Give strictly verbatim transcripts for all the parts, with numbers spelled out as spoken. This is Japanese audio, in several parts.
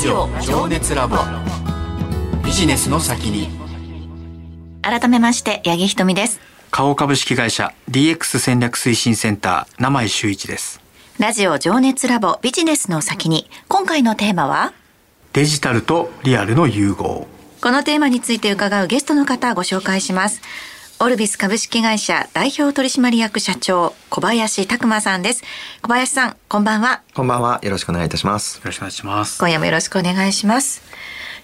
ジオ情熱ラボビジネスの先に。改めまして八木ひとみです。花王株式会社 ディーエックス 戦略推進センター名前修一です。ラジオ情熱ラボビジネスの先に、今回のテーマはデジタルとリアルの融合。このテーマについて伺うゲストの方をご紹介します。オルビス株式会社代表取締役社長、小林拓馬さんです。小林さん、こんばんは。こんばんは。よろしくお願いいたします。よろしくお願いします。今夜もよろしくお願いします。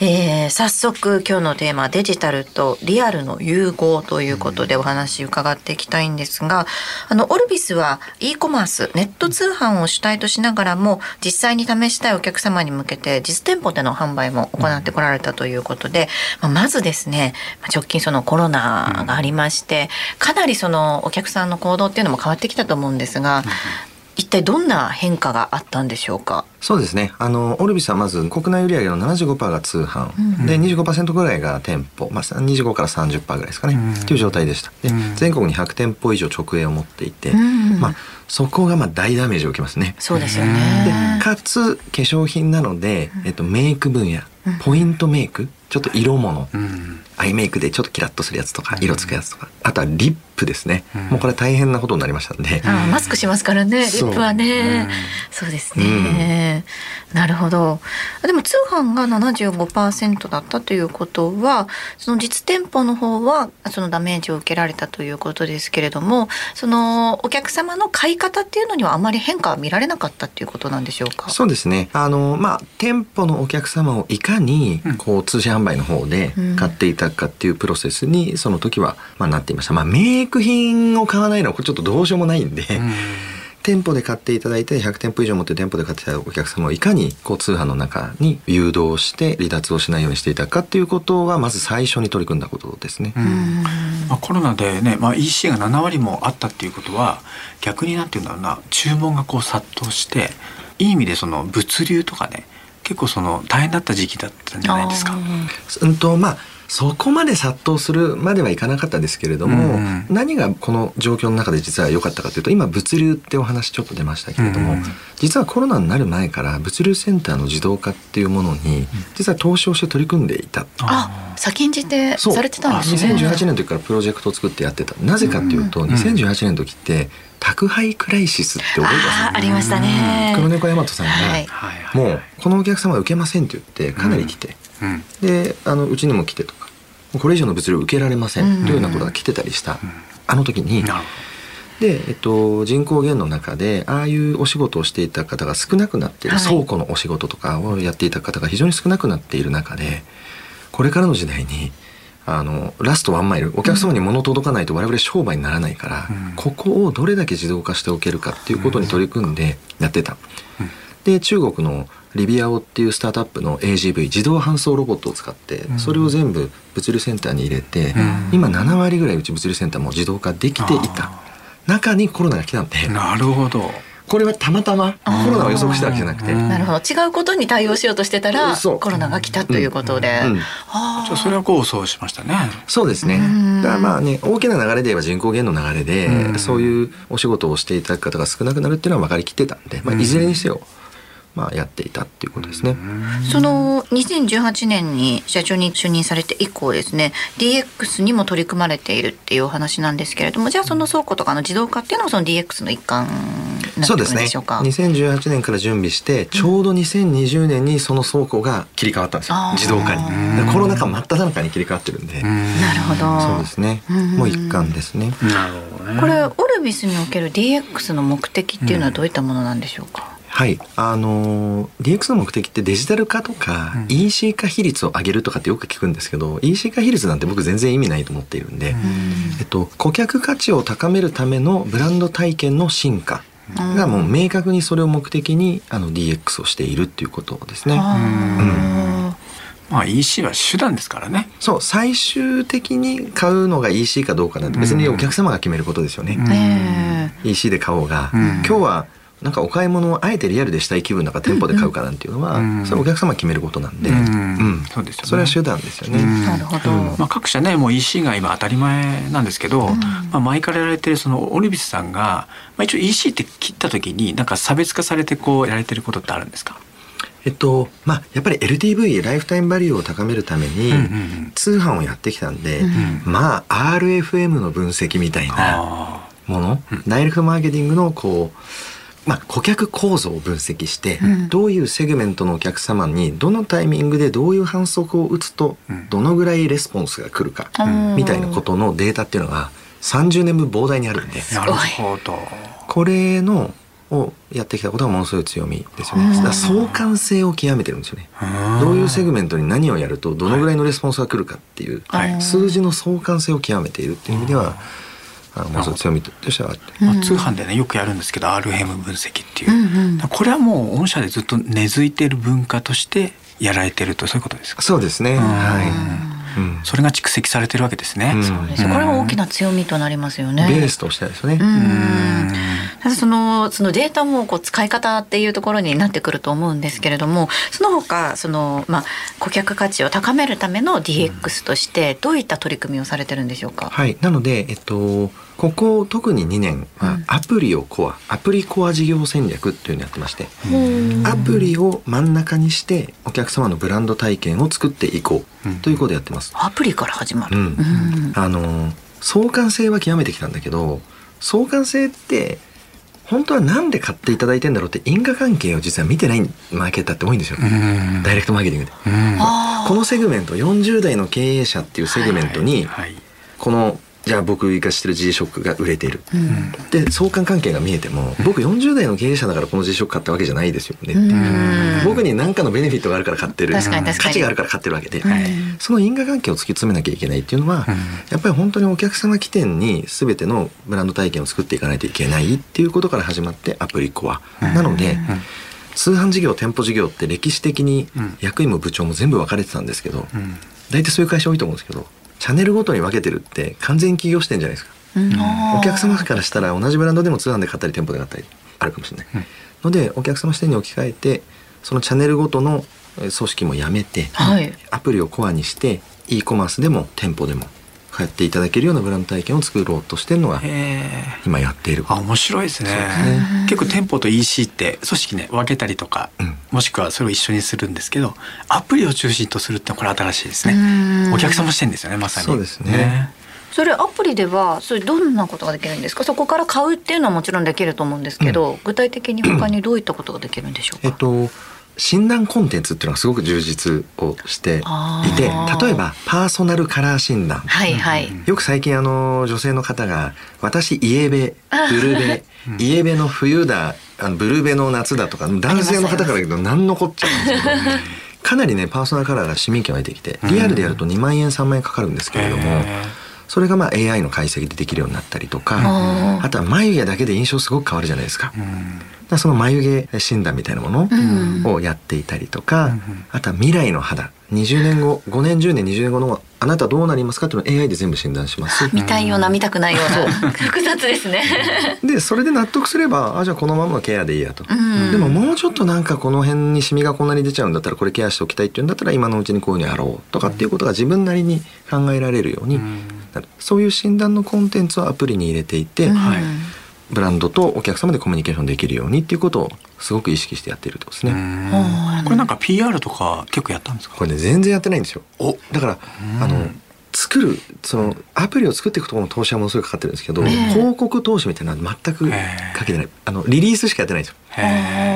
えー、早速今日のテーマ、デジタルとリアルの融合ということでお話伺っていきたいんですが、あのオルビスは e コマース、ネット通販を主体としながらも、実際に試したいお客様に向けて実店舗での販売も行ってこられたということで、まずですね、直近そのコロナがありまして、かなりそのお客さんの行動っていうのも変わってきたと思うんですが、一体どんな変化があったんでしょうか。そうですね、あのオルビスはまず国内売上の ななじゅうごパーセント が通販、うん、で にじゅうごパーセント ぐらいが店舗、まあ、にじゅうごから さんじゅうパーセント ぐらいですかね、うん、という状態でした。で、うん、全国にひゃくてんぽ以上直営を持っていて、うんまあ、そこがまあ大ダメージを受けますね。そうですよね。でかつ化粧品なので、えっと、メイク分野、うん、ポイントメイク、ちょっと色物、うん、アイメイクでちょっとキラッとするやつとか、色つくやつとか、あとはリップですね、うん、もうこれ大変なことになりましたんで、ああマスクしますからね、リップはね、そう、うん、そうですね、うん、なるほど。でも通販が ななじゅうごパーセント だったということは、その実店舗の方はそのダメージを受けられたということですけれども、そのお客様の買い方っていうのにはあまり変化は見られなかったということなんでしょうか。そうですね、あの、まあ、店舗のお客様をいかにこう通信販売販売の方で買っていただくかっていうプロセスにその時はまあなっていました、まあ、メイク品を買わないのはこれちょっとどうしようもないんで、うん、店舗で買っていただいてひゃくてんぽ以上持って店舗で買っていただくお客様をいかにこう通販の中に誘導して離脱をしないようにしていただくかっていうことがまず最初に取り組んだことですね、うんまあ、コロナでね、まあ、イーシー がななわりもあったっていうことは、逆になんていうんだろうな、注文がこう殺到して、いい意味でその物流とかね、結構その大変だった時期だったんじゃないですか。うんとまあそこまで殺到するまではいかなかったですけれども、うん、何がこの状況の中で実は良かったかというと、今物流ってお話ちょっと出ましたけれども、うん、実はコロナになる前から物流センターの自動化っていうものに実は投資をして取り組んでいた、うん、あ先んじてされてたんですね。にせんじゅうはちねんの時からプロジェクトを作ってやってた。なぜかというと、うん、にせんじゅうはちねんの時って宅配クライシスって覚えてますね。 あ, ありましたね。黒猫大和さんが、はい、もうこのお客様は受けませんって言ってかなり来て、うん、であのうちにも来てとか、これ以上の物流受けられませんというようなことが来てたりした、うん、あの時にで、えっと、人口減の中でああいうお仕事をしていた方が少なくなっている、はい、倉庫のお仕事とかをやっていた方が非常に少なくなっている中で、これからの時代にあのラストワンマイル、お客様に物届かないと我々商売にならないから、うん、ここをどれだけ自動化しておけるかっていうことに取り組んでやってた、うん、で中国のリビアオっていうスタートアップの エージーブイ 自動搬送ロボットを使って、うん、それを全部物流センターに入れて、うん、今ななわりぐらいうち物流センターも自動化できていた中にコロナが来たんで、なるほど、これはたまたまコロナを予測したわけじゃなくて、なるほど、違うことに対応しようとしてたらコロナが来たということで、うんうんうん、あじゃあそれはこうそうしましたね。そうですね、だからまあね、大きな流れで言えば人口減の流れでそういうお仕事をしていただく方が少なくなるっていうのは分かりきってたんで、まあ、いずれにせよまあやっていたっていうことですね。そのにせんじゅうはちねんに社長に就任されて以降ですね、 ディーエックス にも取り組まれているっていうお話なんですけれども、じゃあその倉庫とかの自動化っていうのもその ディーエックス の一環なんていうんでしょうか。そうですね、にせんじゅうはちねんから準備してちょうどにせんにじゅうねんにその倉庫が切り替わったんですよ、自動化に。コロナ禍真っ只中に切り替わってるんで、うんなるほど、そうですね、もう一環ですね。なるほどね。これオルビスにおける ディーエックス の目的っていうのはどういったものなんでしょうか。うんはい、あの ディーエックス の目的ってデジタル化とか イーシー 化比率を上げるとかってよく聞くんですけど、うん、イーシー 化比率なんて僕全然意味ないと思っているんで、うんえっと、顧客価値を高めるためのブランド体験の進化がもう明確にそれを目的にあの ディーエックス をしているっていうことですね。まあ、イーシー は手段ですからね。そう、最終的に買うのが イーシー かどうかなんて別にお客様が決めることですよね、うん、イーシー で買おうが、うん、今日はなんかお買い物をあえてリアルでしたい気分なんか店舗で買うかなんていうのは、うんうん、それお客様が決めることなんで、それは手段ですよね。なるほど、うんまあ、各社ねもう イーシー が今当たり前なんですけど、うんまあ、前からやられてるそのオルビスさんが、まあ、一応 イーシー って切った時になんか差別化されてこうやられてることってあるんですか。えっとまあ、やっぱり エルティーブイ ライフタイムバリューを高めるために通販をやってきたんで、うん、まあ アールエフエム の分析みたいなもの、うん、ダイレクトマーケティングのこう、まあ、顧客構造を分析して、うん、どういうセグメントのお客様にどのタイミングでどういう反則を打つとどのぐらいレスポンスが来るか、うん、みたいなことのデータっていうのがさんじゅうねんぶん膨大にあるんで、なるほど、これのをやってきたことがものすごい強みですよね。だから相関性を極めてるんですよね。どういうセグメントに何をやるとどのぐらいのレスポンスが来るかっていう、はい、数字の相関性を極めているっていう意味では、あのものすごい強みとしてはあって、まあ、通販でねよくやるんですけど アールエフエム 分析っていう、うんうん、これはもう御社でずっと根付いている文化としてやられてると、そういうことですか。そうですね、はい、うん、それが蓄積されてるわけですね。そうです、うん、これは大きな強みとなりますよね。ベースとしてですね。うん、ただそのそのデータもこう使い方っていうところになってくると思うんですけれども、その他その、まあ、顧客価値を高めるための ディーエックス としてどういった取り組みをされてるんでしょうか。うん、はい、なので、えっと、ここ特ににねんはアプリをコア、うん、アプリコア事業戦略っていうのをやってまして、アプリを真ん中にしてお客様のブランド体験を作っていこうということでやってます。アプリから始まる、うん、あの相関性は極めてきたんだけど、相関性って本当はなんで買っていただいてんだろうって因果関係を実は見てないマーケッターって多いんですよ、うん、ダイレクトマーケティングで、うん、このセグメントよんじゅうだいの経営者っていうセグメントに、はいはいはい、このじゃあ僕が知ってる G-ショック が売れてる、うん、で相関関係が見えても僕よんじゅうだいの経営者だからこの G-ショック 買ったわけじゃないですよねって、うん、僕に何かのベネフィットがあるから買ってる、価値があるから買ってるわけで、うん、その因果関係を突き詰めなきゃいけないっていうのは、うん、やっぱり本当にお客様起点に全てのブランド体験を作っていかないといけないっていうことから始まってアプリコア、うん、なので、うん、通販事業店舗事業って歴史的に役員も部長も全部分かれてたんですけど、うん、大体そういう会社多いと思うんですけど、チャンネルごとに分けてるって完全に起業してんじゃないですか、うん、お客様からしたら同じブランドでも通販で買ったり店舗で買ったりあるかもしれない、うん、のでお客様視点に置き換えてそのチャンネルごとの組織もやめて、はい、アプリをコアにして e コマースでも店舗でも買っていただけるようなブランド体験を作ろうとしてるのが今やっている。あ、面白いですね。ですね、結構店舗と イーシー って組織ね分けたりとか、うん、もしくはそれを一緒にするんですけど、アプリを中心とするってこれ新しいですね。お客様視点ですよね、まさに。そうですね。ね、それアプリではそれどんなことができるんですか。そこから買うっていうのはもちろんできると思うんですけど、うん、具体的に他にどういったことができるんでしょうか。えっと診断コンテンツっていうのがすごく充実をしていて、例えばパーソナルカラー診断、はいはい、よく最近あの女性の方が私イエベブルベイエベの冬だあのブルベの夏だとか、男性の方から言うと何のこっちゃうんですけど、ね、かなりねパーソナルカラーが市民権を得てきて、リアルでやるとにまんえんさんまんえんかかるんですけれども、それがまあ エーアイ の解析でできるようになったりとか、あとは眉毛だけで印象すごく変わるじゃないですか。その眉毛診断みたいなものをやっていたりとか、うん、あとは未来の肌にじゅうねんごごねんじゅうねんにじゅうねんごのあなたどうなりますかっていうのを エーアイ で全部診断します。見たいような見たくないような複雑ですねでそれで納得すれば、あ、じゃあこのままのケアでいいやと、うん、でももうちょっとなんかこの辺にシミがこんなに出ちゃうんだったらこれケアしておきたいっていうんだったら今のうちにこういうのやろうとかっていうことが自分なりに考えられるようになる、そういう診断のコンテンツをアプリに入れていて、うん、はい、ブランドとお客様でコミュニケーションできるようにっていうことをすごく意識してやっているってことですね。これなんか ピーアール とか結構やったんですか。これね全然やってないんですよ。お、だからあの作るそのアプリを作っていくところの投資はものすごいかかってるんですけど、広告投資みたいなのは全くかけてない、あのリリースしかやってないんですよ。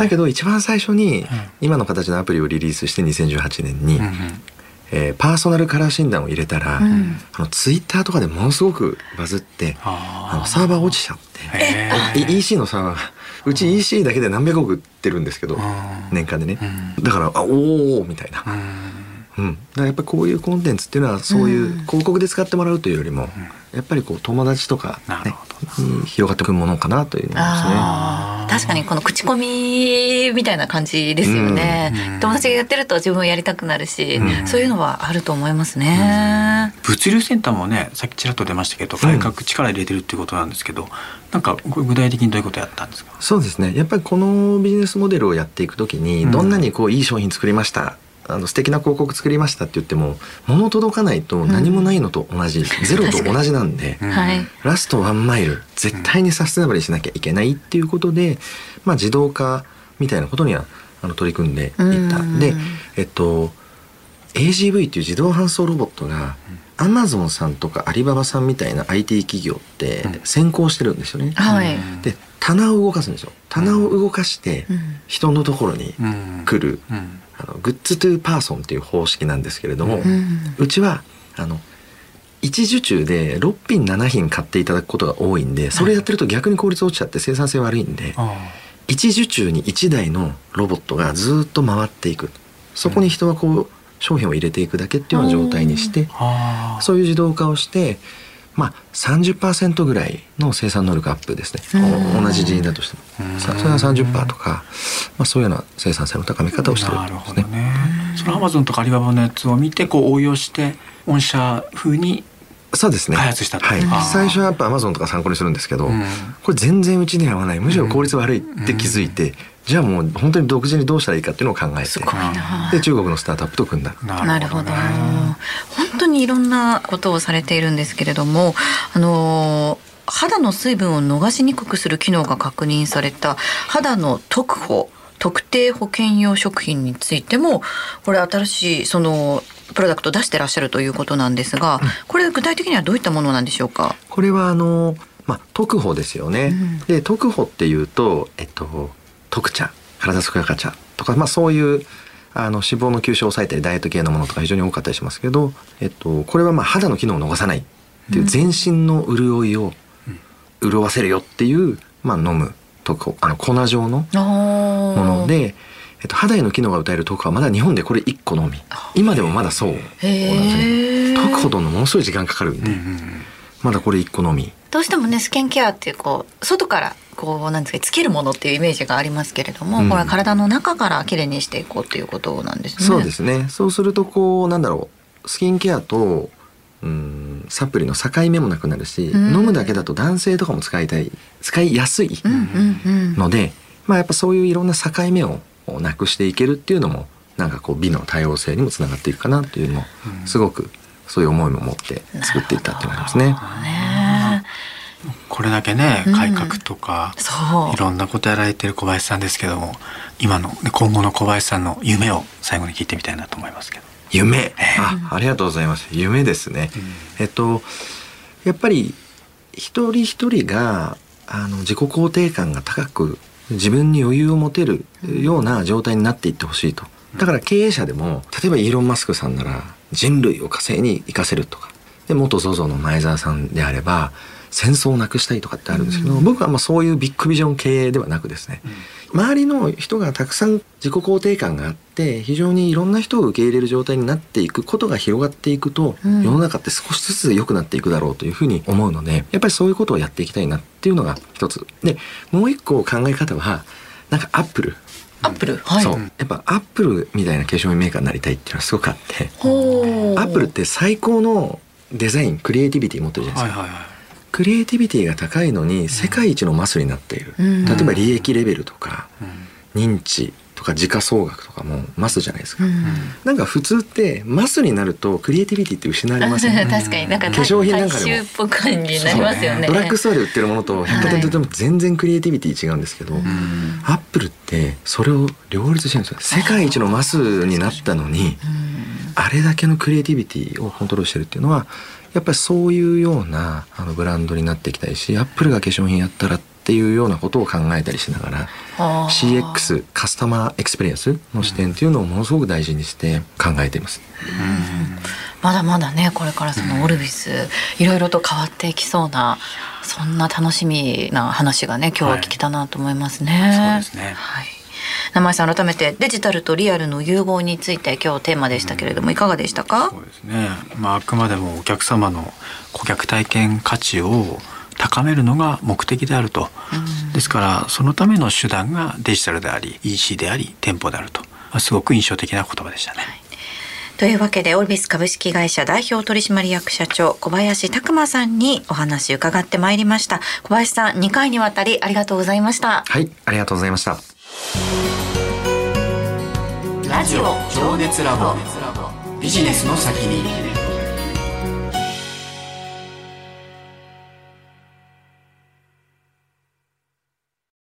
だけど一番最初に今の形のアプリをリリースしてにせんじゅうはちねんに、うんうん、えー、パーソナルカラー診断を入れたら、うん、あのツイッターとかでものすごくバズって、ああのサーバー落ちちゃって イーシー のサーバーうち イーシー だけで何百億売ってるんですけど年間でね、うん、だからあおおみたいな、うん、うん、だからやっぱりこういうコンテンツっていうのはそういう広告で使ってもらうというよりも、うん、やっぱりこう友達とか、ね、に広がってくるものかなというのですね。確かにこの口コミみたいな感じですよね、うん、友達がやってると自分やりたくなるし、うん、そういうのはあると思いますね、うん、物流センターもねさっきちらっと出ましたけど改革力入れてるっていうことなんですけど、うん、なんか具体的にどういうことやったんですか。そうですね、やっぱりこのビジネスモデルをやっていくときに、どんなにこういい商品作りました、あの素敵な広告作りましたって言っても物届かないと何もないのと同じ、うん、ゼロと同じなんで、はい、ラストワンマイル絶対にサステナブルにしなきゃいけないっていうことで、まあ、自動化みたいなことにはあの取り組んでいった。うんで、えっと、エージーブイ っていう自動搬送ロボットが、アマゾンさんとかアリババさんみたいな アイティー 企業って先行してるんですよね。はい、で棚を動かすんですよ。棚を動かして人のところに来る、うんうん、あのグッズ・トゥ・パーソンっていう方式なんですけれども、うん、うちはあのいち受注でろっ品なな品買っていただくことが多いんで、それやってると逆に効率落ちちゃって生産性悪いんで、はい、いち受注にいちだいのロボットがずっと回っていく、そこに人はこう商品を入れていくだけっていうような状態にして、そういう自動化をして、まあ、さんじゅっパーセント ぐらいの生産能力アップですね。同じ人員だとしてもそれが さんじゅっパーセント とか、まあ、そういうような生産性の高め方をしてるんですね。なるほどね。その Amazon とかアリババのやつを見てこう応用して御社風にそうですね、開発したと、はい、最初はやっぱ Amazon とか参考にするんですけど、うん、これ全然うちに合わない、むしろ効率悪いって気づいて、うん、じゃあもう本当に独自にどうしたらいいかっていうのを考えて、すごいな。で中国のスタートアップと組んだ。なるほどね。本当にいろんなことをされているんですけれども、あのー肌の水分を逃しにくくする機能が確認された肌の特保特定保険用食品についても、これ新しいそのプロダクトを出してらっしゃるということなんですが、これ具体的にはどういったものなんでしょうか。これはあの、まあ、特保ですよね、うん、で特保っていうと、えっと、特茶、体健やか茶とか、まあ、そういうあの脂肪の吸収を抑えたりダイエット系のものとか非常に多かったりしますけど、えっと、これはまあ肌の機能を逃さないっていう、全身の潤いを潤わせるよっていう、まあ、飲む特保、あの粉状のもので、えっと、肌への機能が謳える特保はまだ日本でこれいっこのみ、今でもまだそうなんですね。特保とのものすごい時間かかるんで、うんうん、まだこれいっこのみ。どうしてもね、スキンケアっていうこう外からこうなんですか、つけるものっていうイメージがありますけれども、うん、これは体の中からきれいにしていこうということなんですね。そうですね。そうするとこうなんだろう、スキンケアとうん、サプリの境目もなくなるし、うん、飲むだけだと男性とかも使いたい使いやすいので、うんうんうん、まあやっぱそういういろんな境目をなくしていけるっていうのも、なんかこう美の多様性にもつながっていくかなというのも、うん、すごくそういう思いも持って作っていったっていうのがありますね。これだけね、改革とか、うん、いろんなことやられてる小林さんですけども、今の今後の小林さんの夢を最後に聞いてみたいなと思いますけど。夢、あ、ありがとうございます。夢ですね、うん、えっとやっぱり一人一人があの自己肯定感が高く、自分に余裕を持てるような状態になっていってほしいと。だから経営者でも、例えばイーロン・マスクさんなら人類を火星に生かせるとか、で元 ゾゾ の前澤さんであれば戦争をなくしたいとかってあるんですけど、うん、僕はまあそういうビッグビジョン経営ではなくですね、うん、周りの人がたくさん自己肯定感があって、非常にいろんな人を受け入れる状態になっていくことが広がっていくと、うん、世の中って少しずつ良くなっていくだろうというふうに思うので、やっぱりそういうことをやっていきたいなっていうのが一つで、もう一個考え方はなんかアップルアップル、はい、そう、やっぱアップルみたいな化粧品メーカーになりたいっていうのはすごくあって、アップルって最高のデザイン、クリエイティビティ持ってるじゃないですか、はいはいはい、クリエイティビティが高いのに世界一のマスになっている、うん、例えば利益レベルとか、うん、認知とか時価総額とかもマスじゃないですか、うん、なんか普通ってマスになるとクリエイティビティって失われますよね。確かに、なんか化粧品なんかでも大衆っぽくなりますよね。ドラッグストアで売ってるものとひゃくパーセントでも全然クリエイティビティ違うんですけど、うん、アップルってそれを両立してるんですよ。世界一のマスになったのに、あれだけのクリエイティビティをコントロールしてるっていうのは、やっぱりそういうようなあのブランドになっていきたいし、アップルが化粧品やったらっていうようなことを考えたりしながら、 シーエックス、 カスタマーエクスペリエンスの視点っていうのをものすごく大事にして考えています、うん、まだまだね、これからそのオルビス、うん、いろいろと変わっていきそうな、そんな楽しみな話がね、今日は聞けたなと思いますね、はい、そうですね、はい、生井さん、改めてデジタルとリアルの融合について今日テーマでしたけれども、いかがでしたか。そうですね、まあ、あくまでもお客様の顧客体験価値を高めるのが目的であると、うん、ですからそのための手段がデジタルであり イーシー であり店舗であると、すごく印象的な言葉でしたね、はい。というわけで、オルビス株式会社代表取締役社長小林拓真さんにお話伺ってまいりました。小林さん、にかいにわたりありがとうございました。はい、ありがとうございました。ラジオ情熱ラボ、ビジネスの先に。